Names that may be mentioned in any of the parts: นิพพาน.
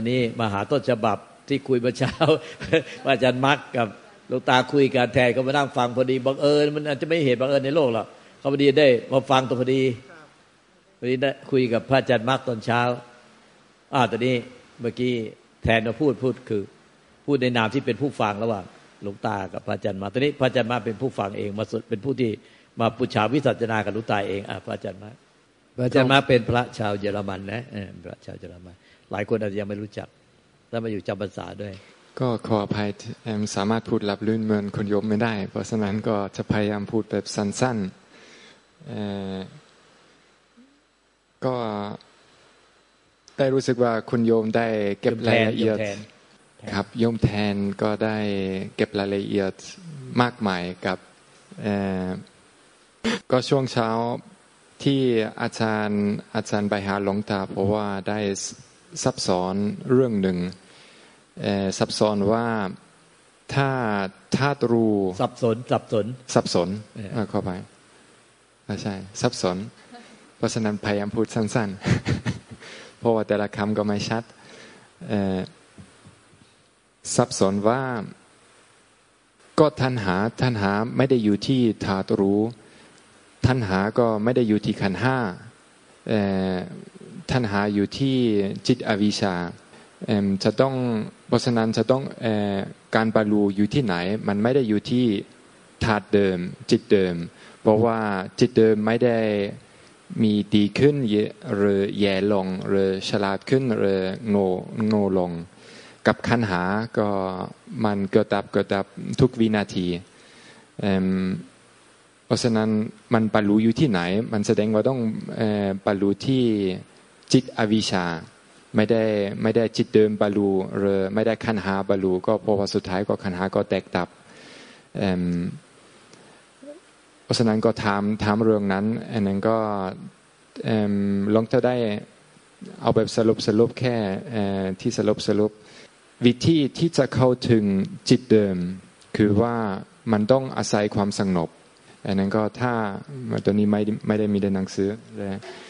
อนนี้มาหาต้นฉบับที่คุยเมื่อเช้าว่าอาจารย์มักกับหลวงตาคุยกันแทนก็มานั่งฟังพอดีบังเอิญมันอาจจะไม่เห็นบังเอิญในโลกหรอกเขาพอดีได้มาฟังตัวพอดีวันนี้ได้คุยกับพระอาจารย์มักตอนเช้าตอนนี้เมื่อกี้แทนมาพูดคือพูดในนามที่เป็นผู้ฟังระหว่างหลวงตากับพระอาจารย์มาตอนนี้พระอาจารย์มาเป็นผู้ฟังเองมาเป็นผู้ที่มาปุจฉาวิสัชนากับหลวงตาเองพระอาจารย์มาเป็นพระชาวเยอรมันนะพระชาวเยอรมันหลายคนอาจจะยังไม่รู้จักถ้ามาอยู่จำพรรษาด้วยก็ขออภัยสามารถพูดลับลื่นเหมือนคนโยมไม่ได้เพราะฉะนั้นก็จะพยายามพูดแบบสั้นๆก็ได้รู้สึกว่าคุณโยมได้เก็บรายละเอียดครับโยมแทนก็ได้เก็บรายละเอียดมากมายกับก็ช่วงเช้าที่อาจารย์ไปหาหลวงตาเพราะว่าได้ซับซ้อนเรื่องหนึ่งซับซ้อนว่าถ้าธาตุรู้สับสนเข้าไปใช่ซับซ้อนเพราะฉะนั้นพยายามพูดสั้นๆเพราะว่าแต่ละคำก็ไม่ชัดซับซ้อนว่าก็ตัณหาไม่ได้อยู่ที่ธาตุรู้ตัณหาก็ไม่ได้อยู่ที่ขันธ์ห้าตัณหาอยู่ที่จิตอวิชชาจะต้องเพราะฉะนั้นจะต้องการบรรลุอยู่ที่ไหนมันไม่ได้อยู่ที่ธาตุเดิมจิตเดิมเพราะว่าจิตเดิมไม่ได้มีดีขึ้นหรือแย่ลงหรือฉลาดขึ้นหรือโง่ลงกับขันธ์หาก็มันเกิดดับทุกวินาทีเพราะฉะนั้นมันบรรลุอยู่ที่ไหนมันแสดงว่าต้องบรรลุที่จิตอวิชชาไม่ได้จิตเดิมบรรลุหรือไม่ได้ขันธ์หาบรรลุก็พอสุดท้ายก็ขันธ์หาก็แตกดับเพราะฉะนั้นก็ถามเรื่องนั้นอันนั้นก็ลองเท่าได้เอาแบบสรุปแค่ที่สรุปวิธีที่จะเข้าถึงจิตเดิมคือว่ามันต้องอาศัยความสงบอันนั้นก็ถ้าตัวนี้ไม่ได้มีในหนังสือเลย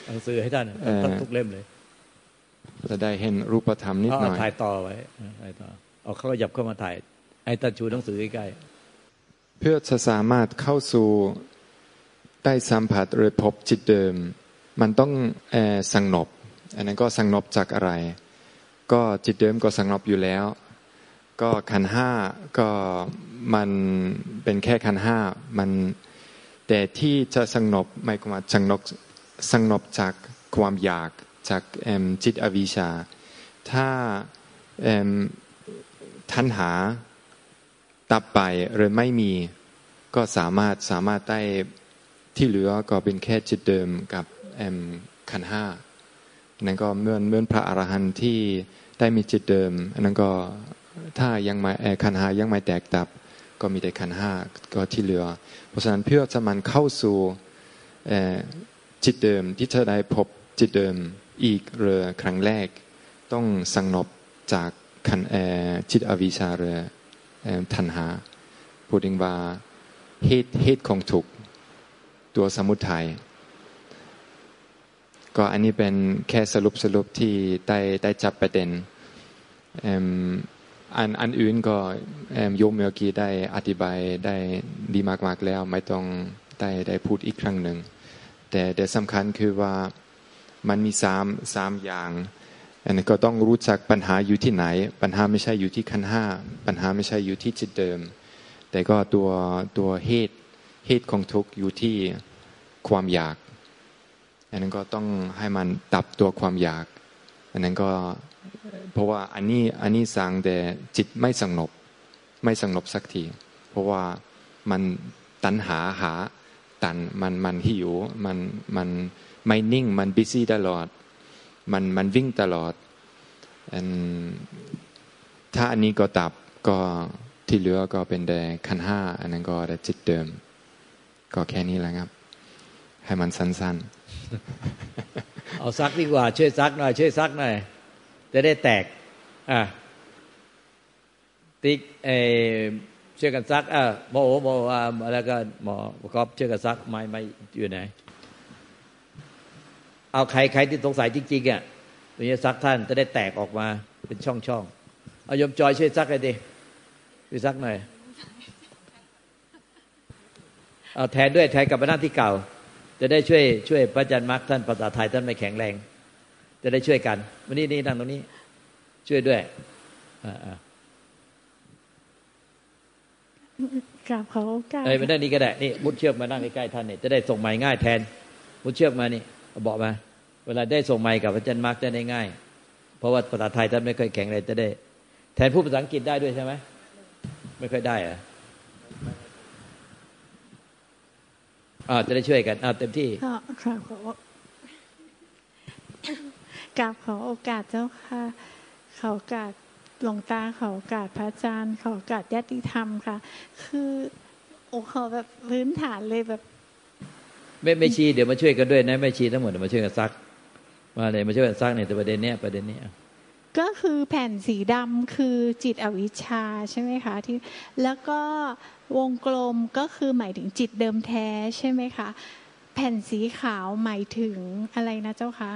หนังสือให้ท่านทุกเล่มเลยจะได้เห็นรูปธรรมนิดหน่อยถ่ายต่อไว้เอาเข้าหยับเข้ามาถ่ายไอ้ท่านชูหนังสือใกล้ๆเพื่อจะสามารถเข้าสู่ได้สัมผัสหรือพบจิตเดิมมันต้องสงบอันนั้นก็สงบจากอะไรก็จิตเดิมก็สงบอยู่แล้วก็ขันธ์ห้าก็มันเป็นแค่ขันธ์ห้ามันแต่ที่จะสงบหมายความว่าสงบจากความอยากจากจิตอวิชชาถ้าตัณหาตับไปหรือไม่มีก็สามารถได้ที่เหลือก็เป็นแค่จิตเดิมกับขันธ์ห้านั้นก็เหมือนพระอรหันต์ที่ได้มีจิตเดิมอันนั้นก็ถ้ายังไม่ขันธ์ห้ายังไม่แตกดับก็มีแต่ขันธ์ห้าก็ที่เหลือเพราะฉะนั้นเพื่อจะมันเข้าสู่จิตเดิมที่จะได้พบจิตเดิมอีกหรือครั้งแรกต้องสงบจากจิตอวิชชาหรือตัณหาพูดถึงว่าเหตุของทุกข์ตัวสมุทัยก็อันนี้เป็นแค่สรุปที่ได้จับประเด็นอันอื่นก็โยมเมื่อกี้ได้อธิบายได้ดีมากๆแล้วไม่ต้องได้พูดอีกครั้งหนึ่งแต่สำคัญคือว่ามันมีสามอย่างอันนี้ก็ต้องรู้จักปัญหาอยู่ที่ไหนปัญหาไม่ใช่อยู่ที่ขันธ์ห้าปัญหาไม่ใช่อยู่ที่จิตเดิมแต่ก็ตัวเหตุของทุกข์อยู่ที่ความอยากอันนั้นก็ต้องให้มันตับตัวความอยากอันนั้นก็เพราะว่าอันนี้สั่งแต่จิตไม่สงบสักทีเพราะว่ามันตัณหาหาตันมันหิวมันไม่นิ่งมันบิซี่ตลอดมันวิ่งตลอดถ้าอันนี้ก็ตับก็ที่เหลือก็เป็นแต่ขันธ์ห้าอันนั้นก็แต่จิตเดิมก็แค่นี้แหละครับให้มันสั้นๆเอาซักดีกว่าช่วยซักหน่อยจะได้แตกติ๊กช่วยกันซักหมอโอหมอแล้วก็หมอประกอบช่วยกันซักไม่อยู่ไหนเอาใครที่สงสัยจริงๆ ตัวนี้ซักท่านจะได้แตกออกมาเป็นช่องๆเอาโยมจอยช่วยซักเลยดิช่วยซักหน่อยเอาแทนด้วยแทนกับหน้าที่เก่าจะได้ช่วยพระอาจารย์มาร์คท่านภาษาไทยท่านไม่แข็งแรงจะได้ช่วยกันวันนี้นี่นั่งตรงนี้ช่วยด้วยกราบเขาใกล้ไม่ได้นี่ก็ได้นี่มุดเชือกมานั่งใกล้ๆท่านนี่จะได้ส่งไม้ง่ายแทนมุดเชือกมานี่บอกมาเวลาได้ส่งไม้กับอาจารย์มาร์คจะได้ง่ายเพราะว่าภาษาไทยท่านไม่ค่อยแข็งแรงจะได้แทนผู้ภาษาอังกฤษได้ด้วยใช่ไหมไม่ค่อยได้อะจะได้ช่วยกันเต็มที่กราบขอโอกาสเจ้าค่ะขอโอกาสหลวงตาขอโอกาสพระอาจารย์ขอโอกาสญาติธรรมค่ะคือโอ้ขอแบบพื้นฐานเลยแบบไม่ชี้เดี๋ยวมาช่วยกันด้วยนะไม่ชี้ทั้งหมดมาช่วยกันซักมาเลยมาช่วยกันซักในประเด็นเนี้ยประเด็นนี้ก็คือแผ่นสีดำคือจิตอวิชชาใช่ไหมคะที่แล้วก็วงกลมก็คือหมายถึงจิตเดิมแท้ใช่ไหมคะแผ่นสีขาวหมายถึงอะไรนะเจ้าคะ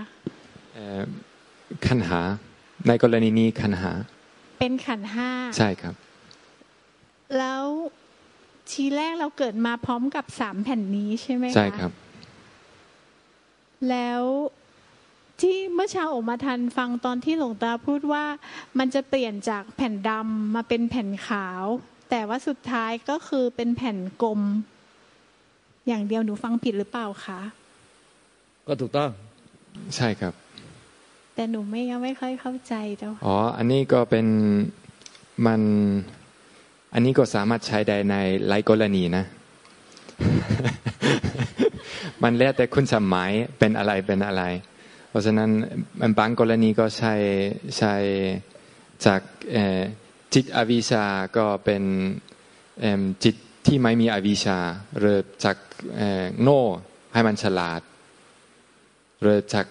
ขันหาในกรณีนี้ขันหาเป็นขันห้าใช่ครับแล้วทีแรกเราเกิดมาพร้อมกับสามแผ่นนี้ใช่ไหมคะใช่ครับแล้วที่เมื่อเช้าออกมาทันฟังตอนที่หลวงตาพูดว่ามันจะเปลี่ยนจากแผ่นดำมาเป็นแผ่นขาวแต่ว่าสุดท้ายก็คือเป็นแผ่นกลมอย่างเดียวหนูฟังผิดหรือเปล่าคะก็ถูกต้องใช่ครับแต่หนูไม่ค่อยเข้าใจเจ้าค่ะอ๋ออันนี้ก็เป็นมันอันนี้ก็สามารถใช้ได้ในหลายกรณีนะ มันแล้วแต่คุณสมัยเป็นอะไรเพราะฉะนั้นบางกรณีก็ใช้จากจิตอวิชชาก็เป็นจิตที่ไม่มีอวิชชาหรือจากโง่ให้มันฉลาดหรือจาก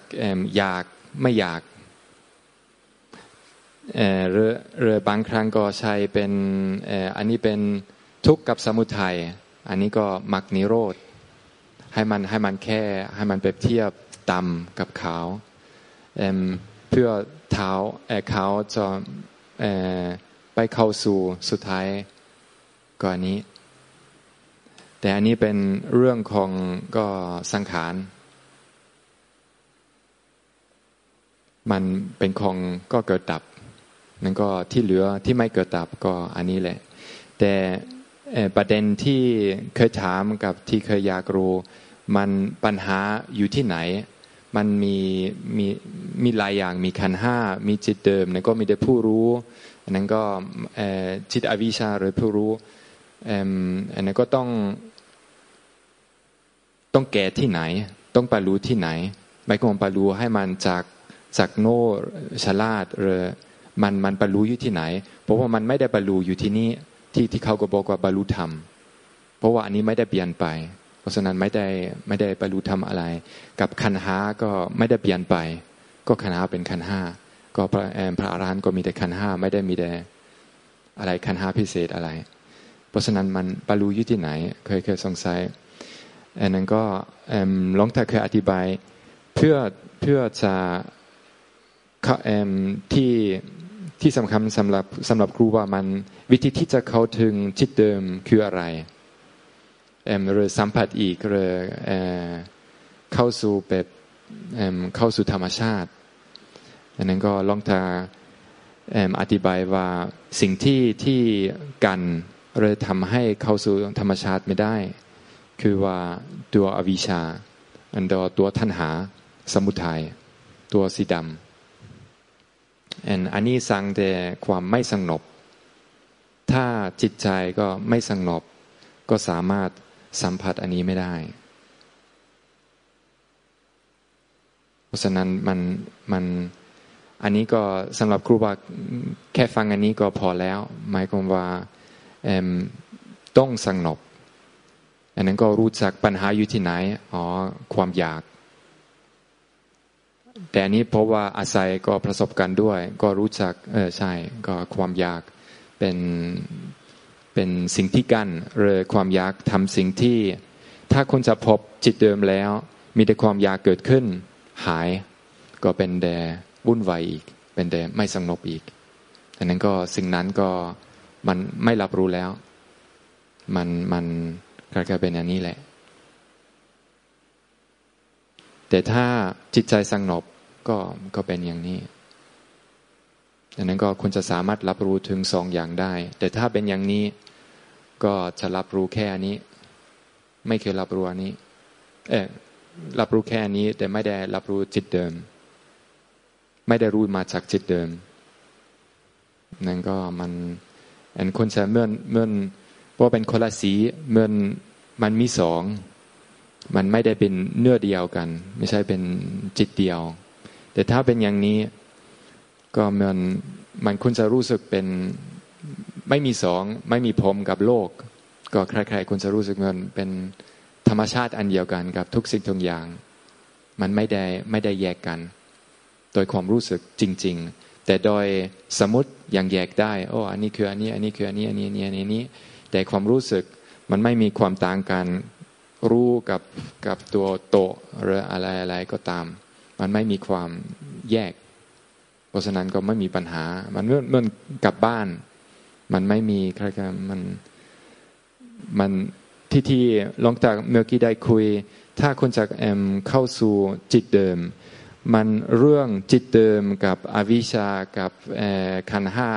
อยากไม่อยากหรือบางครั้งก็ใช้เป็นอันนี้เป็นทุกข์กับสมุทัยอันนี้ก็มรรคนิโรธให้มันแค่ให้มันเปรียบเทียบดำกับขาวเพื่อเท้าขาวจะไปเข้าสู่สุดท้ายก่อนนี้แต่อันนี้เป็นเรื่องของก็สังขารมันเป็นของก็เกิดดับนั่นก็ที่เหลือที่ไม่เกิดดับก็อันนี้แหละแต่ประเด็นที่เคยถามกับที่เคยอยากรู้มันปัญหาอยู่ที่ไหนมันมีหลายอย่างมีขันธ์ห้ามีจิตเดิมแล้วก็มีแต่ผู้รู้อันนั้นก็จิตอวิชชาหรือผู้รู้อันนั้นก็ต้องแก่ที่ไหนต้องไปรู้ที่ไหนไม่ควรไปรู้ให้มันจากโง่ฉลาดหรือมันไปรู้อยู่ที่ไหนเพราะว่ามันไม่ได้ไปรู้อยู่ที่นี้ที่เขาก็บอกว่าบรรลุธรรมเพราะว่าอันนี้ไม่ได้เปลี่ยนไปเพราะฉะนั้นไม่ได้บรรลุธรรมอะไรกับขันธ์ห้าก็ไม่ได้เปลี่ยนไปก็ขันธ์ห้าเป็นขันธ์ห้าก็พระอรหันต์ก็มีแต่ขันธ์ห้าไม่ได้มีแต่อะไรขันธ์ห้าพิเศษอะไรเพราะฉะนั้นมันบรรลุอยู่ที่ไหนเคยสงสัยอันนั้นก็หลวงตาเคยอธิบายเพื่อจะที่สำคัญสำหรับครูว่ามันวิธีที่จะเข้าถึงจิตเดิมคืออะไรหรือสัมผัสอีกหรือเข้าสู่แบบเข้าสู่ธรรมชาติอันนั้นก็ลองจะอธิบายว่าสิ่งที่กันหรือทำให้เข้าสู่ธรรมชาติไม่ได้คือว่าตัวอวิชชาอันตัวตัณหาสมุทัยตัวสีดำอันนี้สร้างแต่ความไม่สงบถ้าจิตใจก็ไม่สงบก็สามารถสัมผัสอันนี้ไม่ได้เพราะฉะนั้นมันอันนี้ก็สำหรับครูบาแค่ฟังอันนี้ก็พอแล้วหมายความว่าต้องสงบอันนั้นก็รู้จักปัญหาอยู่ที่ไหนอ๋อความอยากแต่อันนี้เพราะว่าอาศัยก็ประสบการณ์ด้วยก็รู้จักใช่ก็ความอยากเป็นสิ่งที่กั้นหรือความอยากทำสิ่งที่ถ้าคนจะพบจิตเดิมแล้วมีแต่ความอยากเกิดขึ้นหายก็เป็นแต่ วุ่นวายอีกเป็นแต่ไม่สงบอีกดังนั้นก็สิ่งนั้นก็มันไม่รับรู้แล้วมันกลายเป็นอย่างนี้แหละแต่ถ้าจิตใจสงบก็เป็นอย่างนี้ดังนั้นก็คุณจะสามารถรับรู้ถึงสองอย่างได้แต่ถ้าเป็นอย่างนี้ก็จะรับรู้แค่อันนี้ไม่เคยรับรู้อันนี้รับรู้แค่อันนี้แต่ไม่ได้รับรู้จิตเดิมไม่ได้รู้มาจากจิตเดิมนั่นก็มันอันคนจะเมื่อนเพราะเป็นคนละสีเมื่อนมันมีสองมันไม่ได้เป็นเนื้อเดียวกันไม่ใช่เป็นจิตเดียวแต่ถ้าเป็นอย่างนี้ก็มันคุณจะรู้สึกเป็นไม่มีสองไม่มีผมกับโลกก็ใครๆคุณจะรู้สึกมันเป็นธรรมชาติอันเดียวกันกับทุกสิ่งทุกอย่างมันไม่ได้แยกกันโดยความรู้สึกจริงๆแต่โดยสมมติยังแยกได้โอ้อันนี้คืออันนี้อันนี้คืออันนี้อันนี้อันนี้อันนี้แต่ความรู้สึกมันไม่มีความต่างกันรู้กับตัวโตหรืออะไรก็ตามมันไม่มีความแยกเพราะฉะนั้นก็ไม่มีปัญหามันเหมือนกลับบ้านมันไม่มีใครกันมันที่หลังจากเมื่อกี้ได้คุยถ้าคนจากเข้าสู่จิตเดิมมันเรื่องจิตเดิมกับอวิชชากับขันธ์ห้า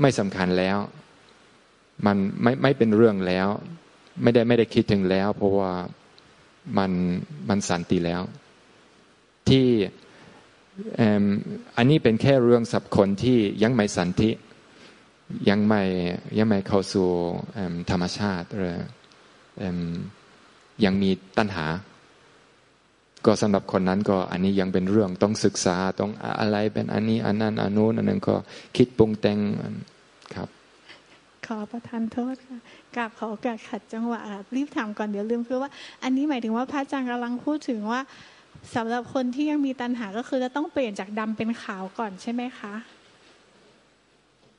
ไม่สำคัญแล้วมันไม่เป็นเรื่องแล้วไม่ได้คิดถึงแล้วเพราะว่ามันสันติแล้วที่อันนี้เป็นแค่เรื่องสับคนที่ยังไม่สันติยังไม่เข้าสู่ธรรมชาติหรือยังมีตัณหาก็สำหรับคนนั้นก็อันนี้ยังเป็นเรื่องต้องศึกษาต้องอะไรเป็นอันนี้อันนั้นอันนู้นอันนั้นก็คิดปรุงแต่งครับขอประทานโทษค่ะกราบขอโอกาสขัดจังหวะรีบถามก่อนเดี๋ยวลืมคือว่าอันนี้หมายถึงว่าพระอาจารย์กำลังพูดถึงว่าสำหรับคนที่ยังมีตัณหาก็คือจะต้องเปลี่ยนจากดำเป็นขาวก่อนใช่ไหมคะ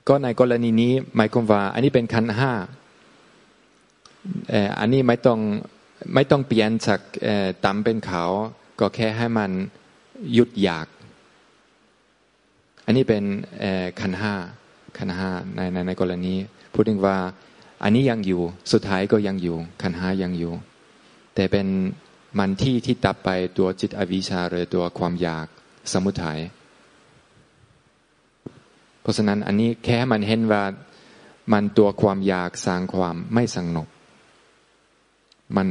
ก็ในกรณีนี้หมายความว่าอันนี้เป็นขันธ์ห้าอันนี้ไม่ต้องเปลี่ยนจากดำเป็นขาวก็แค่ให้มันหยุดอยากอันนี้เป็นขันธ์ห้าในกรณีพูดถึงว่าอันนี้ยังอยู่สุดท้ายก็ยังอยู่ขันธ์ห้ายังอยู่แต่เป็นมันที่ดับไปตัวจิตอวิชชาหรือตัวความอยากสมุทัยเพราะฉะนั้นอันนี้แค่มันเห็นว่ามันตัวความอยากสร้างความไม่สงบ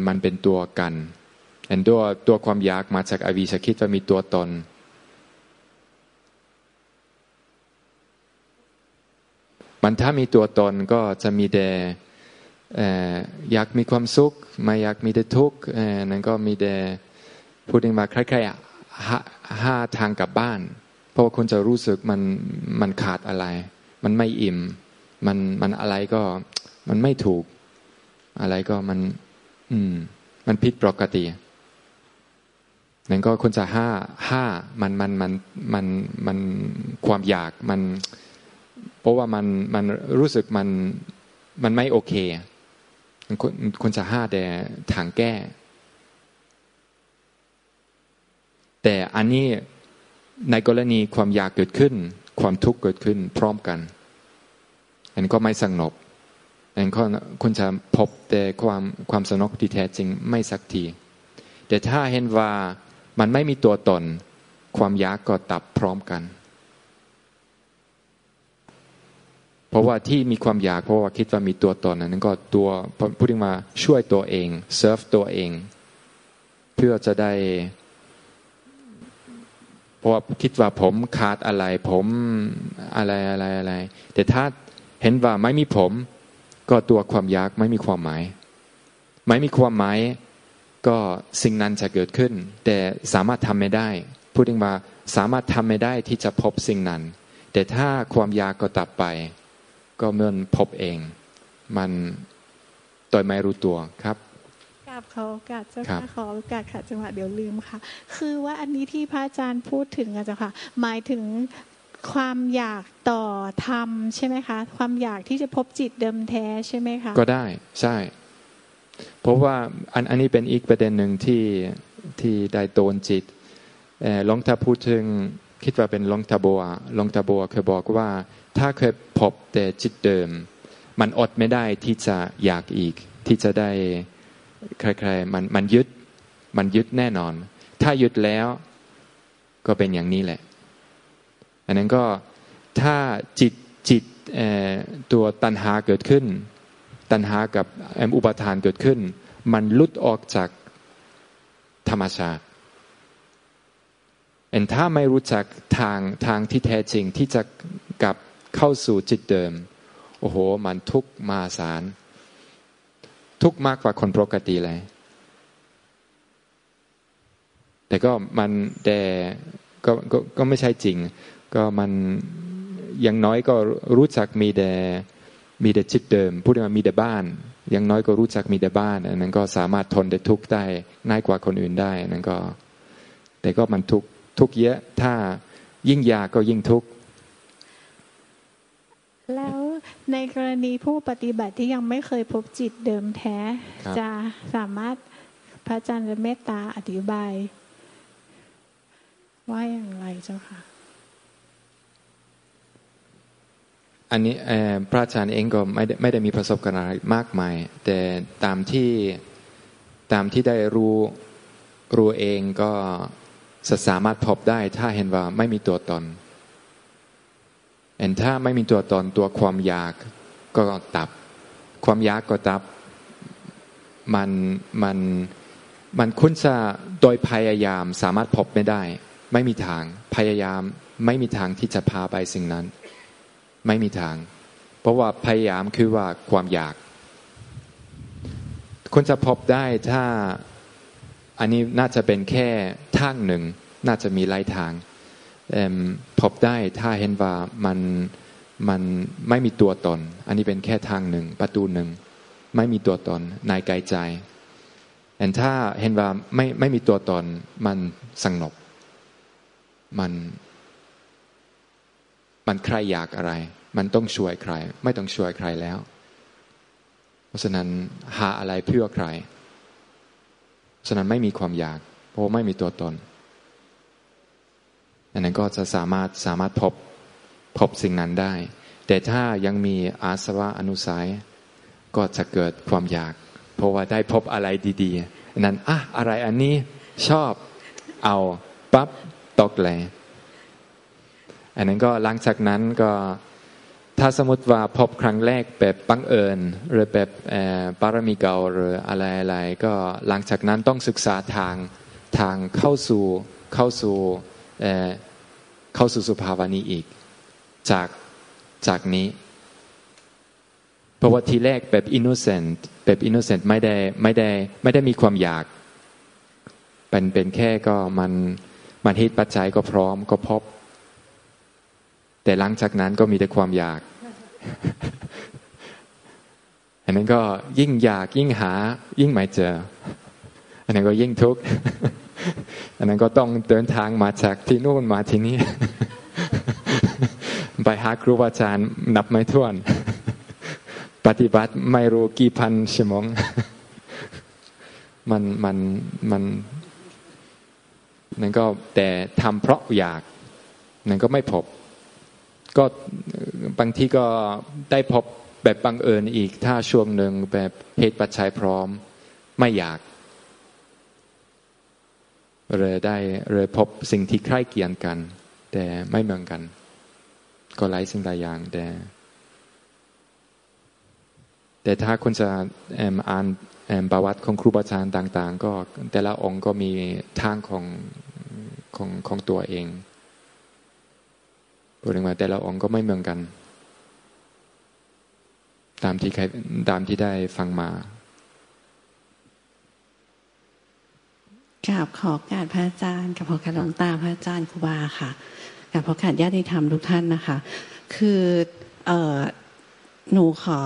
มันเป็นตัวกันเห็นตัวความอยากมาจากอวิชชาคิดว่ามีตัวตนมันถ้ามีตัวตนก็จะมีแต่อยากมีความสุขไม่อยากมีแต่ทุกข์นั่นก็มีแต่พูดถึงว่าคล้ายๆห้าทางกลับบ้านเพราะว่าคนจะรู้สึกมันขาดอะไรมันไม่อิ่มมันอะไรก็มันไม่ถูกอะไรก็มันผิดปกตินั่นก็คนจะห้ามันความอยากมันเพราะว่ามันรู้สึกมันไม่โอเคคนจะห้าแต่ทางแก้แต่อันนี้ในกรณีความอยากเกิดขึ้นความทุกข์เกิดขึ้นพร้อมกันอันก็ไม่สงบอันก็คนจะพบแต่ความสงบที่แท้จริงไม่สักทีแต่ถ้าเห็นว่ามันไม่มีตัวตนความอยากก็ตับพร้อมกันเพราะว่าที่มีความอยากเพราะว่าคิดว่ามีตัวตนนั้นก็ตัวพูดถึงมาช่วยตัวเองเซิร์ฟตัวเองเพื่อจะได้เพราะว่าคิดว่าผมขาดอะไรผมอะไรแต่ถ้าเห็นว่าไม่มีผมก็ตัวความอยากไม่มีความหมายไม่มีความหมายก็สิ่งนั้นจะเกิดขึ้นแต่สามารถทำไม่ได้พูดถึงมาสามารถทำไม่ได้ที่จะพบสิ่งนั้นแต่ถ้าความอยากก็ตัดไปก็เมื่อพบเองมันตัวไม่รู้ตัวครับกราบขอโอกาสเจ้าค่ะขอโอกาสค่ะจังหวะเดี๋ยวลืมค่ะคือว่าอันนี้ที่พระอาจารย์พูดถึงอะเจ้าค่ะหมายถึงความอยากต่อธรรมใช่ไหมคะความอยากที่จะพบจิตเดิมแท้ใช่ไหมคะก็ได้ใช่เพราะว่าอันนี้เป็นอีกประเด็นหนึ่งที่ได้โดนจิตลองถ้าพูดถึง คิดว่าเป็นหลวงตาบัวเคยบอกว่าถ้าเคยพบแต่จิตเดิมมันอดไม่ได้ที่จะอยากอีกที่จะได้ใครๆมันยึดแน่นอนถ้ายึดแล้วก็เป็นอย่างนี้แหละอันนั้นก็ถ้าจิตตัวตัณหาเกิดขึ้นตัณหากับอุปาทานเกิดขึ้นมันหลุดออกจากธรรมชาติถ้าไม่รู้จักทางที่แท้จริงที่จะกลับเข้าสู่จิตเดิมโอ้โหมันทุกข์มหาศาลทุกข์มากกว่าคนปกติเลยแต่ก็มันแต่ก็ไม่ใช่จริงก็มันอย่างน้อยก็รู้จักมีแต่จิตเดิมพูดว่ามีแต่บ้านอย่างน้อยก็รู้จักมีแต่บ้านอันนั้นก็สามารถทนแต่ทุกข์ได้ง่ายกว่าคนอื่นได้นั่นก็แต่ก็มันทุกข์เยอะถ้ายิ่งยากก็ยิ่งทุกข์แล้วในกรณีผู้ปฏิบัติที่ยังไม่เคยพบจิตเดิมแท้จะสามารถพระอาจารย์เมตตาอธิบายว่าอย่างไรเจ้าค่ะอันนี้พระอาจารย์เองก็ไม่ได้มีประสบการณ์อะไรมากมายแต่ตามที่ได้รู้เองก็สามารถพบได้ถ้าเห็นว่าไม่มีตัวตนถ้าไม่มีตัวตนตัวความอยากก็ตับความอยากก็ตับมันคุ้นซะโดยพยายามสามารถพบไม่ได้ไม่มีทางพยายามไม่มีทางที่จะพาไปสิ่งนั้นไม่มีทางเพราะว่าพยายามคือว่าความอยากคนจะพบได้ถ้าอันนี้น่าจะเป็นแค่ทางหนึ่งน่าจะมีหลายทางพบได้ถ้าเห็นว่ามันไม่มีตัวตนอันนี้เป็นแค่ทางหนึ่งประตูหนึ่งไม่มีตัวตนในกายใจแต่ถ้าเห็นว่าไม่มีตัวตนมันสงบมันใครอยากอะไรมันต้องช่วยใครไม่ต้องช่วยใครแล้วเพราะฉะนั้นหาอะไรเพื่อใครฉะนั้นไม่มีความอยากเพราะไม่มีตัวตนอันนั้นก็จะสามารถพบสิ่งนั้นได้แต่ถ้ายังมีอาสวะอนุสัยก็จะเกิดความอยากเพราะว่าได้พบอะไรดีๆนั้นอะไรอันนี้ชอบเอาปั๊บตกเลยอันนั้นก็หลังจากนั้นก็ถ้าสมมติว่าพบครั้งแรกแบบบังเอิญหรือแบบปารมีเก่าหรืออะไรๆก็หลังจากนั้นต้องศึกษาทางเข้าสู่สภาวะนี้อีกจากนี้เพราะว่าทีแรกแบบอินโนเซนต์ไม่ได้มีความอยากเป็นแค่ก็มันเหตุปัจจัยก็พร้อมก็พบแต่หลังจากนั้นก็มีแต่ความอยากอันนั้นก็ยิ่งอยากยิ่งหายิ่งไม่เจออันนั้นก็ยิ่งทุกข์อันนั้นก็ต้องเดินทางมาจากที่นู่นมาที่นี่ไปหาครูอาจารย์นับไม่ถ้วนปฏิบัติไม่รู้กี่พันชั่วโมงมันนั่นก็แต่ทำเพราะอยากนั่นก็ไม่พบก็บางทีก็ได้พบแบบบังเอิญอีกถ้าช่วงหนึ่งแบบเหตุปัจจัยพร้อมไม่อยากเลยพบสิ่งที่ใกล้เคียงกันแต่ไม่เหมือนกันก็หลายสิ่งหลายอย่างแต่ถ้าคุณจะอ่านประวัติของครูบาอาจารย์ต่างๆก็แต่ละองค์ก็มีทางของตัวเองพูดถึงว่าแต่ละองค์ก็ไม่เหมือนกันตามที่ได้ฟังมากราบขอโอกาสพระอาจารย์กับขอโอกาสหลวงตาพระอาจารย์ครูบาค่ะกับขอโอกาสญาติธรรมทุกท่านนะคะคือหนูขอ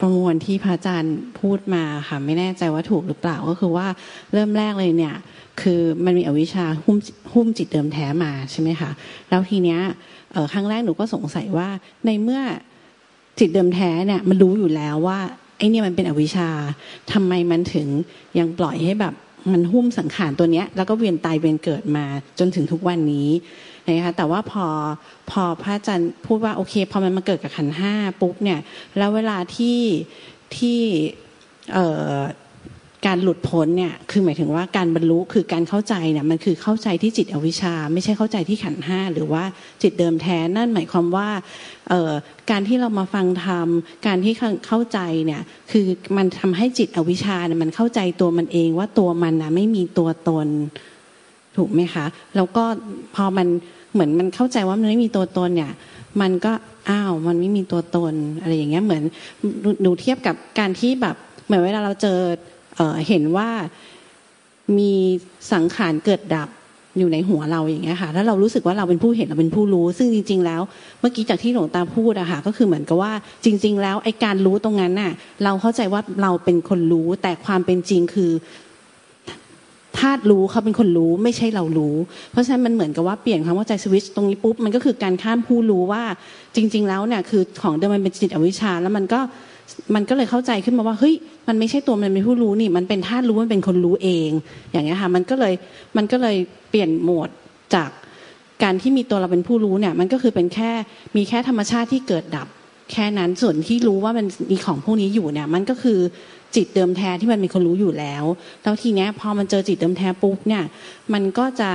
ประมวลที่พระอาจารย์พูดมาค่ะไม่แน่ใจว่าถูกหรือเปล่าก็คือว่าเริ่มแรกเลยเนี่ยคือมันมีอวิชชาหุ้มจิตเดิมแท้มาใช่ไหมคะแล้วทีเนี้ยครั้งแรกหนูก็สงสัยว่าในเมื่อจิตเดิมแท้เนี่ยมันรู้อยู่แล้วว่าไอ้เนี่ยมันเป็นอวิชชาทำไมมันถึงยังปล่อยให้แบบ มันหุ้มสังขารตัวเนี้ยแล้วก็เวียนตายเวียนเกิดมาจนถึงทุกวันนี้นะคะแต่ว่าพอพระอาจารย์พูดว่าโอเคพอมันมาเกิดกับขันธ์ห้าปุ๊บเนี่ยแล้วเวลาที่การหลุดพ้นเนี่ยคือหมายถึงว่าการบรรลุคือการเข้าใจเนี่ยมันคือเข้าใจที่จิตอวิชชาไม่ใช่เข้าใจที่ขันธ์ห้าหรือว่าจิตเดิมแท้นั่นหมายความว่าการที่เรามาฟังธรรมการที่เข้าใจเนี่ยคือมันทำให้จิตอวิชชาเนี่ยมันเข้าใจตัวมันเองว่าตัวมันนะไม่มีตัวตนถูกไหมคะแล้วก็พอมันเหมือนมันเข้าใจว่ามันไม่มีตัวตนเนี่ยมันก็อ้าวมันไม่มีตัวตนอะไรอย่างเงี้ยเหมือนหนูเทียบกับการที่แบบเหมือนเวลาเราเห็นว่ามีสังขารเกิดดับอยู่ในหัวเราอย่างเงี้ยค่ะถ้าเรารู้สึกว่าเราเป็นผู้เห็นเราเป็นผู้รู้ซึ่งจริงๆแล้วเมื่อกี้จากที่หลวงตาพูดอะค่ะก็คือเหมือนกับว่าจริงๆแล้วไอ้การรู้ตรงนั้นน่ะเราเข้าใจว่าเราเป็นคนรู้แต่ความเป็นจริงคือธาตุรู้เขาเป็นคนรู้ไม่ใช่เรารู้เพราะฉะนั้นมันเหมือนกับว่าเปลี่ยนคำว่าใจสวิตช์ตรงนี้ปุ๊บมันก็คือการข้ามผู้รู้ว่าจริงๆแล้วเนี่ยคือของเดิมมันเป็นจิตอวิชชาแล้วมันก็เลยเข้าใจขึ้นมาว่าเฮ้ยมันไม่ใช่ตัวมันเป็นผู้รู้นี่มันเป็นธาตุรู้มันเป็นคนรู้เองอย่างเงี้ยค่ะมันก็เลยเปลี่ยนโหมดจากการที่มีตัวเราเป็นผู้รู้เนี่ยมันก็คือเป็นแค่มีแค่ธรรมชาติที่เกิดดับแค่นั้นส่วนที่รู้ว่ามันมีของพวกนี้อยู่เนี่ยมันก็คือจิตเดิมแท้ที่มันมีคนรู้อยู่แล้วแล้วทีเนี้ยพอมันเจอจิตเดิมแท้ปุ๊บเนี่ยมันก็จะ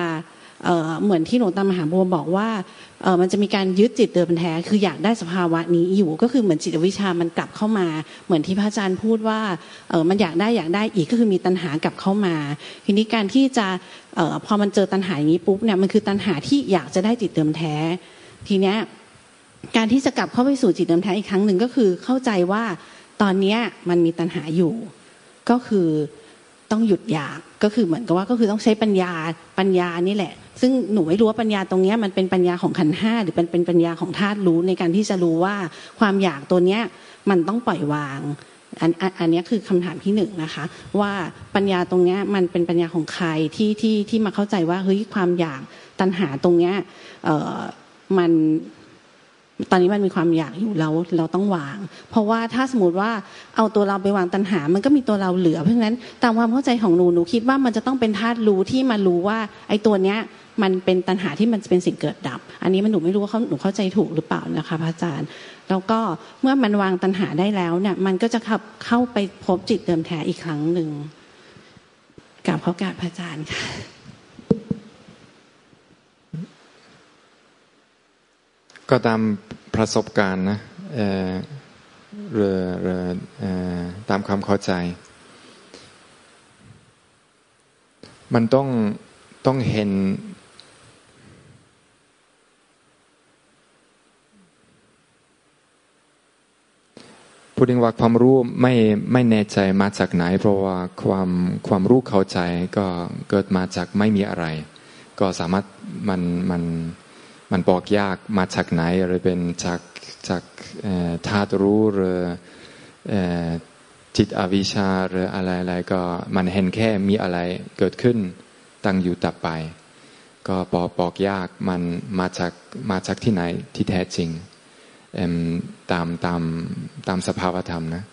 เหมือนที่หลวงตามหาบัวบอกว่ามันจะมีการยึดจิตเดิมแท้คืออยากได้สภาวะนี้อยู่ก็คือเหมือนจิตวิชามันกลับเข้ามาเหมือนที่พระอาจารย์พูดว่ามันอยากได้อีกก็คือมีตัณหากลับเข้ามาทีนี้การที่จะพอมันเจอตัณหาอย่างนี้ปุ๊บเนี่ยมันคือตัณหาที่อยากจะได้จิตเดิมแท้ทีเนี้ยการที่จะกลับเข้าไปสู่จิตเดิมแท้อีกครั้งหนึ่งก็คือเข้าใจว่าตอนนี้มันมีตัณหาอยู่ก็คือต้องหยุดอยากก็คือเหมือนกับว่าก็คือต้องใช้ปัญญานี่แหละซึ่งหนูไม่รู้ว่าปัญญาตรงนี้มันเป็นปัญญาของขันธ์ห้าหรือเป็นปัญญาของธาตุรู้ในการที่จะรู้ว่าความอยากตัวนี้มันต้องปล่อยวางอันนี้คือคำถามที่หนึ่งนะคะว่าปัญญาตรงนี้มันเป็นปัญญาของใครที่มาเข้าใจว่าเฮ้ยความอยากตัณหาตรงนี้มันตอนนี้มันมีความอยากอยู่เราต้องวางเพราะว่าถ้าสมมติว่าเอาตัวเราไปวางตัณหามันก็มีตัวเราเหลือเพราะฉะนั้นตามความเข้าใจของหนูคิดว่ามันจะต้องเป็นธาตุรู้ที่มารู้ว่าไอ้ตัวเนี้ยมันเป็นตัณหาที่มันจะเป็นสิ่งเกิดดับอันนี้มันหนูไม่รู้ว่าหนูเข้าใจถูกหรือเปล่านะคะพระอาจารย์แล้วก็เมื่อมันวางตัณหาได้แล้วเนี่ยมันก็จะเข้าไปพบจิตเดิมแท้อีกครั้งนึงกราบขอกราบพระอาจารย์ค่ะก็ตามประสบการณ์นะตามความเข้าใจมันต้องเห็นพูดถึงว่าความรู้ไม่แน่ใจมาจากไหนเพราะว่าความรู้เข้าใจก็เกิดมาจากไม่มีอะไรก็สามารถมันบอกยากมาจากไหนหรือเป็นจากธาตุรู้หรือจิตอวิชชาหรืออะไรๆก็มันเห็นแค่มีอะไรเกิดขึ้นตั้งอยู่ดับไปก็บอกยากมันมาจากที่ไหนที่แท้จริงตามสภาวธรรมนะ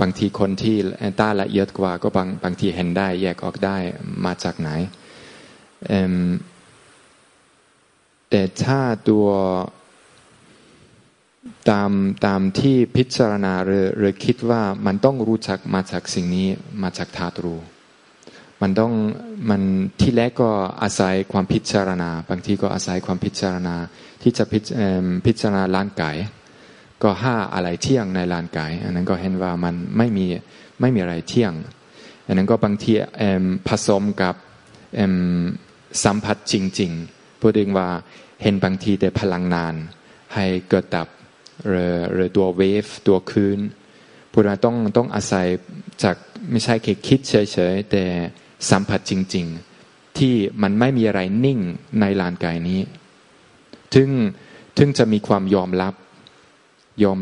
บางทีคนที่ตาละเอียดกว่าก็บางทีเห็นได้แยกออกได้มาจากไหนแต่ถ้าตัวตามที่พิจารณาหรือคิดว่ามันต้องรู้จักมาจากสิ่งนี้มาจากธาตุรู้มันที่แรกก็อาศัยความพิจารณาบางทีก็อาศัยความพิจารณาที่จะพิจารณาร่างกายก็ห้าอะไรเที่ยงในร่างกายอันนั้นก็เห็นว่ามันไม่มีอะไรเที่ยงอันนั้นก็บางทีผสมกับสัมผัสจริงๆพูดถึงว่าเห็นบางทีแต่พลังงานให้เกิดดับหรือตัวเวฟตัวคลื่นพูดว่าต้องอาศัยจากไม่ใช่แค่คิดเฉยๆแต่สัมผัสจริงๆที่มันไม่มีอะไรนิ่งในร่างกายนี้ถึงจะมีความยอม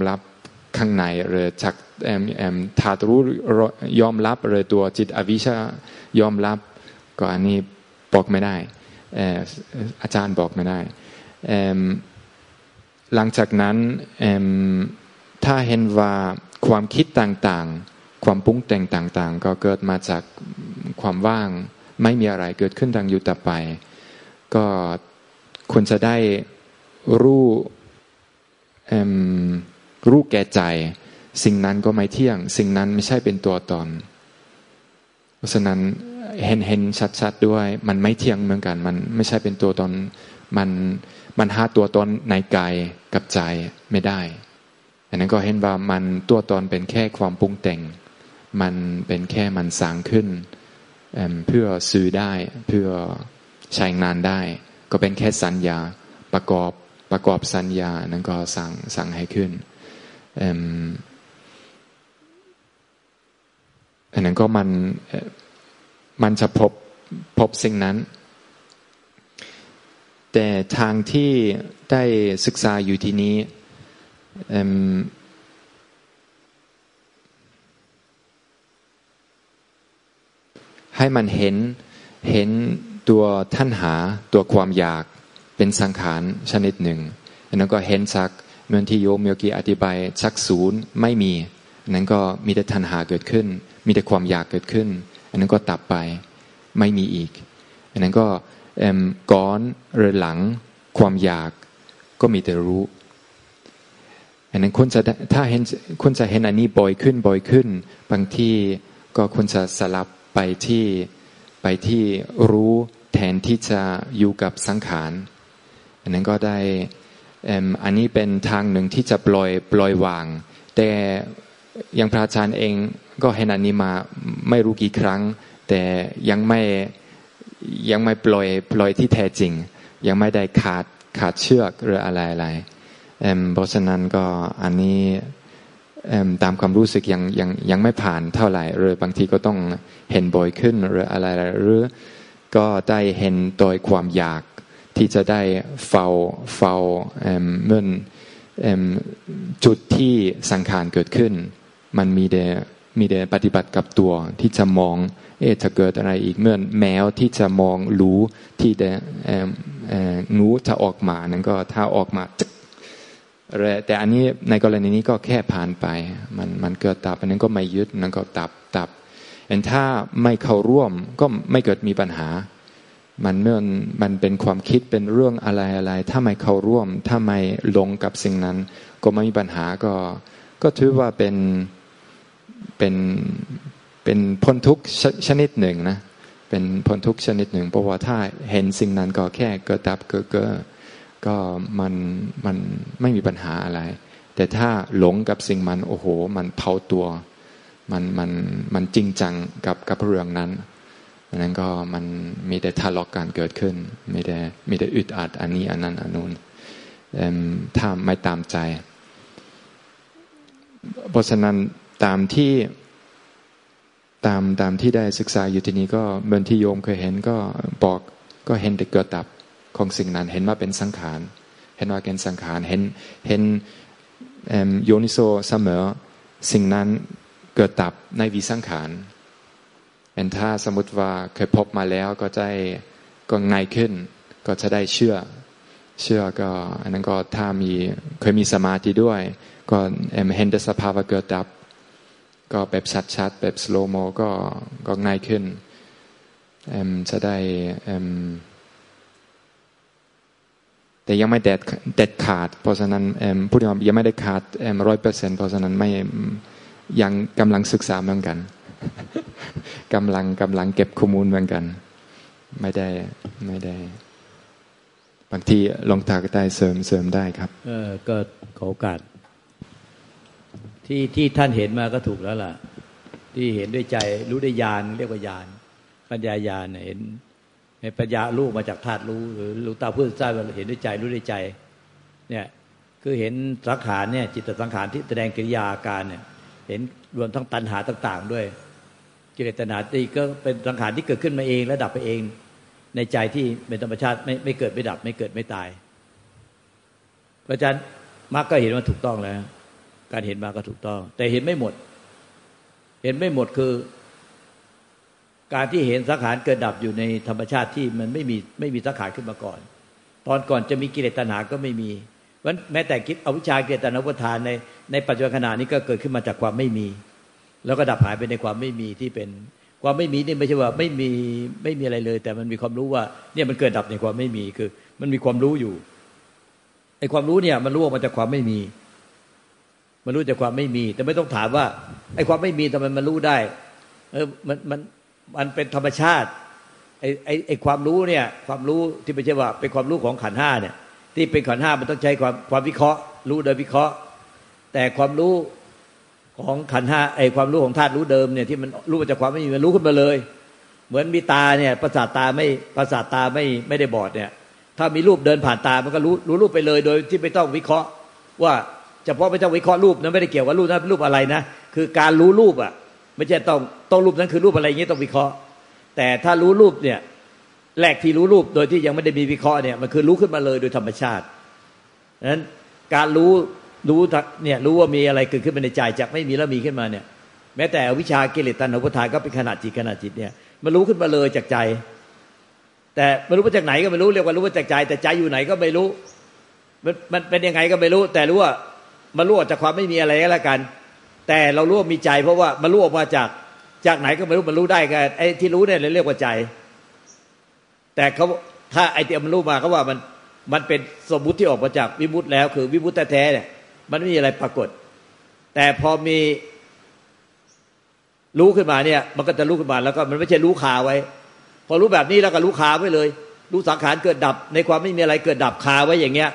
รับข้างในหรือจากธาตุรู้ยอมรับหรือตัวจิตอวิชชายอมรับก็อันนี้บอกไม่ได้อาจารย์บอกไม่ได้หลังจากนั้นถ้าเห็นว่าความคิดต่างๆความปรุงแต่งต่างๆก็เกิดมาจาก ความว่างไม่มีอะไรเกิดขึ้นดังอยู่ต่อไปก็ควรจะได้รู้แก่ใจสิ่งนั้นก็ไม่เที่ยงสิ่งนั้นไม่ใช่เป็นตัวตนเพราะฉะนั้นเห็นชัดๆด้วยมันไม่เที่ยงเหมือนกันมันไม่ใช่เป็นตัวตนมันหาตัวตนในกายกับใจไม่ได้อันนั้นก็เห็นว่ามันตัวตนเป็นแค่ความปรุงแต่งมันเป็นแค่มันสร้างขึ้นเพื่อซื้อได้เพื่อใช้งานได้ก็เป็นแค่สัญญาประกอบสัญญานั้นก็สั่งให้ขึ้นอันนั้นก็มันจะพบสิ่งนั้นแต่ทางที่ได้ศึกษาอยู่ที่นี้ให้มันเห็นตัวตัณหาตัวความอยากเป็นสังขารชนิดหนึ่งอันนั้นก็เห็นสักเหมือนที่โยมเมื่อกี้อธิบายสักศูนย์ไม่มีอันนั้นก็มีแต่ตัณหาเกิดขึ้นมีแต่ความอยากเกิดขึ้นอันนั้นก็ตับไปไม่มีอีกอันนั้นก็ก่อนหรือหลังความอยากก็มีแต่รู้อันนั้นคนจะถ้าเห็นคนจะเห็นอันนี้บ่อยขึ้นบางทีก็คนจะสลับไปที่รู้แทนที่จะอยู่กับสังขารอันนั้นก็ได้อันนี้เป็นทางหนึ่งที่จะปล่อยวางแต่อย่างพระอาจารย์เองก็เห็นอันนี้มาไม่รู้กี่ครั้งแต่ยังไม่ปล่อยที่แท้จริงยังไม่ได้ขาดเชือกหรืออะไรเพราะฉะนั้นก็อันนี้ตามความรู้สึกยังไม่ผ่านเท่าไหร่หรือบางทีก็ต้องเห็นบ่อยขึ้นหรืออะไรหรือก็ได้เห็นโดยความอยากที่จะได้เฝ้าเมื่อจุดที่สังขารเกิดขึ้นมันมีแต่ปฏิบัติกับตัวที่จะมองจะเกิดอะไรอีกเมื่อแมวที่จะมองรู้ที่จะงูจะออกมานั้นก็ถ้าออกมาแต่อันนี้ในกรณีนี้ก็แค่ผ่านไปมันเกิดตับอันนั้นก็ไม่ยึดนั้นก็ตับถ้าไม่เข้าร่วมก็ไม่เกิดมีปัญหามันเป็นความคิดเป็นเรื่องอะไรถ้าไม่เข้าร่วมถ้าไม่ลงกับสิ่งนั้นก็ไม่มีปัญหาก็ถือว่าเป็นพ้นทุกข์ชนิดหนึ่งนะเป็นพ้นทุกข์ชนิดหนึ่งเพราะว่าถ้าเห็นสิ่งนั้นก็แค่เกิดดับก็มันไม่มีปัญหาอะไรแต่ถ้าหลงกับสิ่งมันโอ้โหมันเผาตัวมันจริงจังกับเรื่องนั้นอันนั้นก็มันมีแต่ทะเลาะกันเกิดขึ้นมีแต่อึดอัดอันนี้อันนั้นอันนู้นถ้าไม่ตามใจเพราะฉะนั้นตามที่ได้ศึกษาอยู่ที่นี้ก็เหมือนที่โยมเคยเห็นก็บอกก็เห็นแต่เกิดดับของสิ่งนั้นเห็นว่าเป็นสังขารเห็นว่าเป็นสังขารเห็นโยนิโสเสมอสิ่งนั้นเกิดดับในวิสังขารถ้าสมมติว่าเคยพบมาแล้วก็จะก็ง่ายขึ้นก็จะได้เชื่อก็อันนั้นก็ถ้ามีเคยมีสมาธิด้วยก็เห็นแต่สภาวะเกิดดับก็แบบชัดๆแบบสโลโมก็ง่ายขึ้นจะได้แต่ยังไม่เด็ดขาดเพราะฉะนั้นผู้ที่ยังไม่ได้ขาด 100% เพราะฉะนั้นไม่ยังกำลังศึกษาเหมือนกัน กำลังเก็บข้อมูลเหมือนกันไม่ได้บางทีลงทางได้เสริมได้ครับก็ขอโอกาสที่ท่านเห็นมาก็ถูกแล้วล่ะที่เห็นด้วยใจรู้ได้ญาณเรียกว่าญาณปัญญาญาณเห็นในปัญญารู้มาจากธาตุรู้หรือรู้ตาเพื่อทราบว่าเห็นด้วยใจรู้ด้วยใจเนี่ยคือเห็นสังขารเนี่ยจิตสังขารที่แสดงกิริยาอาการเนี่ยเห็นรวมทั้งตัณหาต่างๆด้วยกิเลสตัณหาที่ก็เป็นสังขารที่เกิดขึ้นมาเองและดับไปเองในใจที่เป็นธรรมชาติไม่เกิดไม่ดับไม่เกิดไม่ตายเพราะฉะนั้นมรรคก็เห็นว่าถูกต้องแล้วการเห็นมาก็ถูกต้องแต่เห็นไม่หมดเห็นไม่หมดคือการที่เห็นสังขารเกิดดับอยู่ในธรรมชาติที่มันไม่มีสังขารขึ้นมาก่อนตอนก่อนจะมีกิเลสตัณหาก็ไม่มีวันแม้แต่กิเลสอวิชชากิเลสตัณหาอุปาทานในปัจจุบันขณะนี้ก็เกิดขึ้นมาจากความไม่มีแล้วก็ดับหายไปในความไม่มีที่เป็น ความไม่มีนี่ไม่ใช่ว่าไม่มีอะไรเลยแต่มันมีความรู้ว่าเนี่ยมันเกิดดับในความไม่มีคือมันมีความรู้อยู่ไอ้ความรู้เนี่ยมันรู้ออกมาจากความไม่มีมันรู้จากความไม่มีแต่ไม่ต้องถามว่าไอ้ความไม่มีทำไมมันรู้ได้มันเป็นธรรมชาติไอ้ความรู้เนี่ยความรู้ที่ไม่ใช่ว่าเป็นความรู้ของขันธ์ห้าเนี่ยที่เป็นขันธ์ห้ามันต้องใช้ความวิเคราะห์รู้โดยวิเคราะห์แต่ความรู้ของขันธ์ห้าไอ้ความรู้ของธาตุรู้เดิมเนี่ยที่มันรู้มาจากความไม่มีมันรู้ขึ้นมาเลยเหมือนมีตาเนี่ยประสาทตาไม่ได้บอดเนี่ยถ้ามีรูปเดินผ่านตามันก็รู้รูปไปเลยโดยที่ไม่ต้องวิเคราะห์ว่าเฉพาะไม่ต้องวิเคราะห์รูปนั้นไม่ได้เกี่ยวว่ารูปนั้นเป็นรูปอะไรนะคือการรู้รูปอ่ะไม่ใช่ต้องรูปนั้นคือรูปอะไรอย่างนี้ต้องวิเคราะห์แต่ถ้ารู้รูปเนี่ยแรกที่รู้รูปโดยที่ยังไม่ได้มีวิเคราะห์เนี่ยมันคือรู้ขึ้นมาเลยโดยธรรมชาตินั้นการรู้เนี่ยรู้ว่ามีอะไรเกิดขึ้นในใจจากไม่มีแล้วมีขึ้นมาเนี่ยแม้แต่อวิชชากิเลสตัณหาอุปาทานก็เป็นขณะจิตเนี่ยมันรู้ขึ้นมาเลยจากใจแต่ไม่รู้ว่าจากไหนก็ไม่รู้เรียกว่ารู้ว่าจากใจแต่ใจอยู่ไหนก็ไม่รู้มันเป็นยังไงก็ไม่รู้แต่รู้ว่ามันรู้จากความไม่มีอะไรก็แล้วกันแต่เรารู้ว่ามีใจเพราะว่ามันรู้ออกมาจากไหนก็ไม่รู้มันรู้ได้ก็ไอ้ที่รู้เนี่ยเรียกว่าใจแต่เขาถ้าไอ้ที่มันรู้มาเขาว่ามันเป็นสมมุติที่ออกมาจากวิมุตติแล้วคือวิมุตติแท้เนี่ยมันไม่มีอะไรปรากฏแต่พอมีรู้ขึ้นมาเนี่ยมันก็จะรู้ขึ้นมาแล้วก็มันไม่ใช่รู้คาไว้พอรู้แบบนี้แล้วก็รู้คาไว้เลยรู้สังขารเกิดดับในความไม่มีอะไรเกิดดับคาไว้อย่างเงี้ย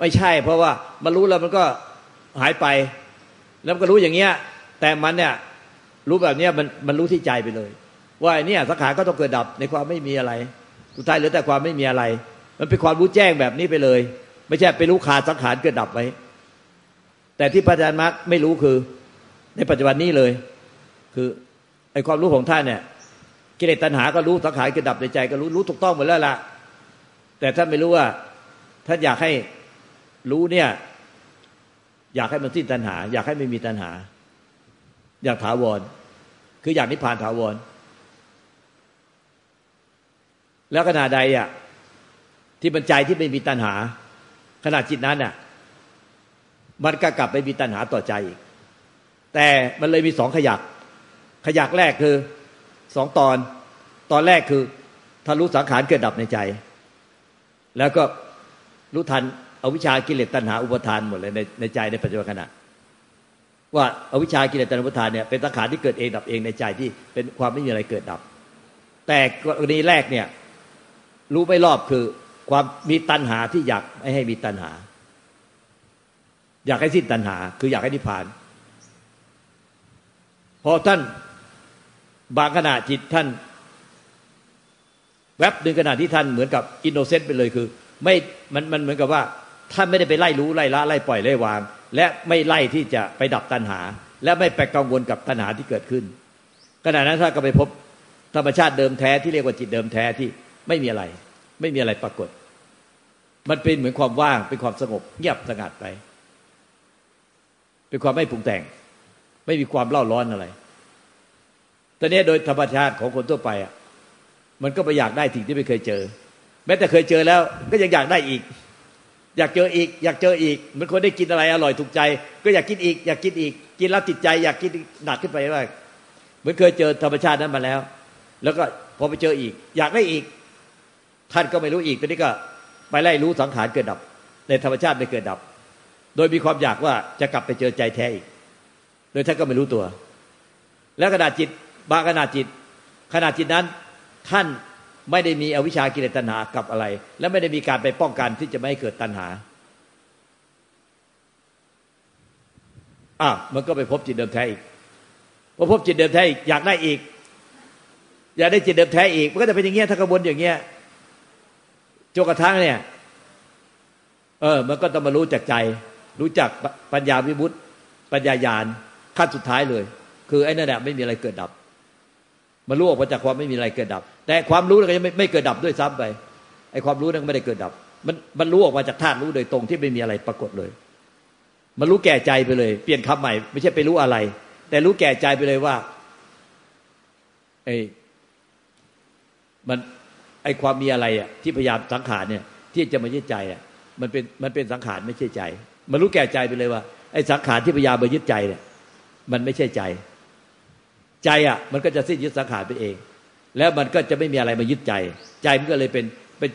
ไม่ใช่เพราะว่ามันรู้แล้วมันก็หายไปแล้วก็รู้อย่างเงี้ยแต่มันเนี่ยรู้แบบเนี้ยมันรู้ที่ใจไปเลยว่าเนี่ยสังขารก็ต้องเกิดดับในความไม่มีอะไรสุดท้ายเหลือแต่ความไม่มีอะไรมันเป็นความรู้แจ้งแบบนี้ไปเลยไม่ใช่ไปรู้ขาดสังขารเกิดดับไว้แต่ที่พระอาจารย์มาร์คไม่รู้คือในปัจจุบันนี้เลยคือไอ้ความรู้ของท่านเนี่ยกิเลสตัณหาก็รู้สังขารเกิดดับในใจก็รู้ถูกต้องหมดแล้วล่ะแต่ท่านไม่รู้ว่าท่านอยากให้รู้เนี่ยอยากให้มันสิ้นตัณหาอยากให้ไม่มีตัณหาอยากถาวรคืออยากนิพพานถาวรแล้วขณะใดอ่ะที่มันใจที่ไม่มีตัณหาขณะจิตนั้นน่ะมันก็กลับไปมีตัณหาต่อใจอีกแต่มันเลยมีสองขยักแรกคือสองตอนแรกคือถ้ารู้สังขารเกิดดับในใจแล้วก็รู้ทันอวิชชากิเลสตัณหาอุปาทานหมดเลยในใจในปัจจุบันขณะว่าอวิชชากิเลสตัณหาอุปาทานเนี่ยเป็นสังขารที่เกิดเองดับเองในใจที่เป็นความไม่มีอะไรเกิดดับแต่กรณีแรกเนี่ยรู้ไม่รอบคือความมีตัณหาที่อยากไม่ให้มีตัณหาอยากให้สิ้นตัณหาคืออยากให้นิพพานพอท่านบางขณะจิตท่านแวบหนึ่งขณะที่ท่านเหมือนกับอินโนเซนต์ไปเลยคือไม่มันเหมือนกับว่าท่านไม่ได้ไปไล่รู้ไล่ละไล่ปล่อยไล่วางและไม่ไล่ที่จะไปดับตัณหาและไม่ไปกังวลกับตัณหาที่เกิดขึ้นขณะนั้นท่านก็ไปพบธรรมชาติเดิมแท้ที่เรียกว่าจิตเดิมแท้ที่ไม่มีอะไรปรากฏมันเป็นเหมือนความว่างเป็นความสงบเงียบสงัดไปเป็นความไม่ปรุงแต่งไม่มีความเล่าร้อนอะไรตอนนี้โดยธรรมชาติของคนทั่วไปอ่ะมันก็ไปอยากได้สิ่งที่ไม่เคยเจอแม้แต่เคยเจอแล้วก็ยังอยากได้อีกอยากเจออีกอยากเจออีกเหมือนคนได้กินอะไรอร่อยถูกใจก็อยากกินอีกอยากกินอีกกินแล้วติดใจอยากกินหนักขึ้นไปมากเหมือนเคยเจอธรรมชาตินั้นมาแล้วแล้วก็พอไปเจออีกอยากได้อีกท่านก็ไม่รู้อีกตอนนี้ก็ไปไล่รู้สังขารเกิดดับในธรรมชาติไม่เกิดดับโดยมีความอยากว่าจะกลับไปเจอใจแท้อีกโดยท่านก็ไม่รู้ตัวแล้วขณะจิตบางขณะจิตนั้นท่านไม่ได้มีอวิชชากิเลสตัณหากับอะไรและไม่ได้มีการไปป้องกันที่จะไม่ให้เกิดตัณหามันก็ไปพบจิตเดิมแท้อีกพอพบจิตเดิมแท้อีกอยากได้อีกอยากได้จิตเดิมแท้อีกมันก็จะเป็นอย่างเงี้ยถ้ากระบวนอย่างเงี้ยจนกระทั่งเนี่ยมันก็ต้องมารู้จากใจรู้จักปัญญาวิมุตติปัญญาญาณขั้นสุดท้ายเลยคือไอ้นั่นแหละไม่มีอะไรเกิดดับมันรู้ออกมาจากความไม่มีอะไรเกิดดับแต่ความรู้ก็ยังไม่เกิดดับด้วยซ้ำไปไอ้ความรู้นั้นไม่ได้เกิดดับมันรู้ออกมาจากธาตุรู้โดยตรงที่ไม่มีอะไรปรากฏเลยมันรู้แก่ใจไปเลยเปลี่ยนคำใหม่ไม่ใช่ไปรู้อะไรแต่รู้แก่ใจไปเลยว่าไอ้มันไอ้ความมีอะไรอ่ะที่พยายามสังขารเนี่ยที่จะมายึดใจอ่ะมันเป็นสังขารไม่ใช่ใจมันรู้แก่ใจไปเลยว่าไอ้สังขารที่พยายามมายึดใจเนี่ยมันไม่ใช่ใจ ใจอ่ะมันก็จะสิ้นยึดสังขารไปเองแล้วมันก็จะไม่มีอะไรมายึดใจใจมันก็เลยเป็น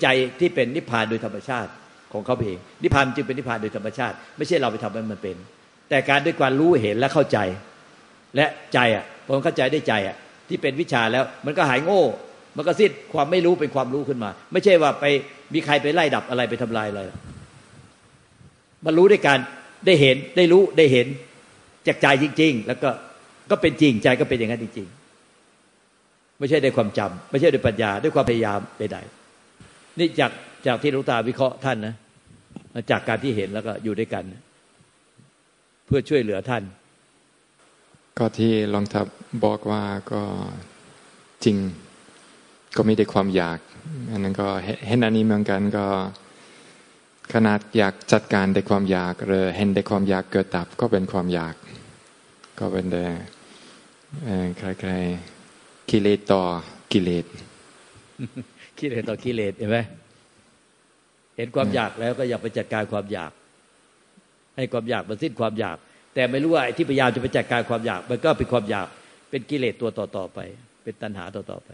ใจที่เป็นนิพพานโดยธรรมชาติของเขาเองนิพพานจึงเป็นนิพพานโดยธรรมชาติไม่ใช่เราไปทำให้มันเป็นแต่การด้วยการรู้เห็นและเข้าใจและใจอ่ะพอเข้าใจได้ใจอ่ะที่เป็นวิชาแล้วมันก็หายโง่มันก็สิ้นความไม่รู้เป็นความรู้ขึ้นมาไม่ใช่ว่าไปมีใครไปไล่ดับอะไรไปทำลายอะไรมันรู้ด้วยการได้เห็นได้รู้ได้เห็นจากใจจริงๆแล้วก็เป็นจริงใจก็เป็นอย่างนั้นจริงๆไม่ใช่ด้วยความจำไม่ใช่ด้วยปัญญาด้วยความพยายามใดๆนี่จากที่หลวงตาวิเคราะห์ท่านนะจากการที่เห็นแล้วก็อยู่ด้วยกันเพื่อช่วยเหลือท่านก็ที่หลวงตาบอกว่าก็จริงก็ไม่ได้ความอยากอันนั้นก็เห็นอันนี้เหมือนกันก็ขนาดอยากจัดการได้ความอยากหรือเห็นได้ความอยากเกิดดับก็เป็นความอยากก็เป็นแต่ใครๆกิเลสต่อกิเลส กิเลสต่อกิเลสเห็นไหมเห็นความอยากแล้วก็อยากไปจัดการความอยากให้ความอยากมันสิ้นความอยากแต่ไม่รู้ว่าไอ้ที่พยายามจะไปจัดการความอยากมันก็เป็นความอยากเป็นกิเลสตัวต่อไปเป็นตัณหาต่อไป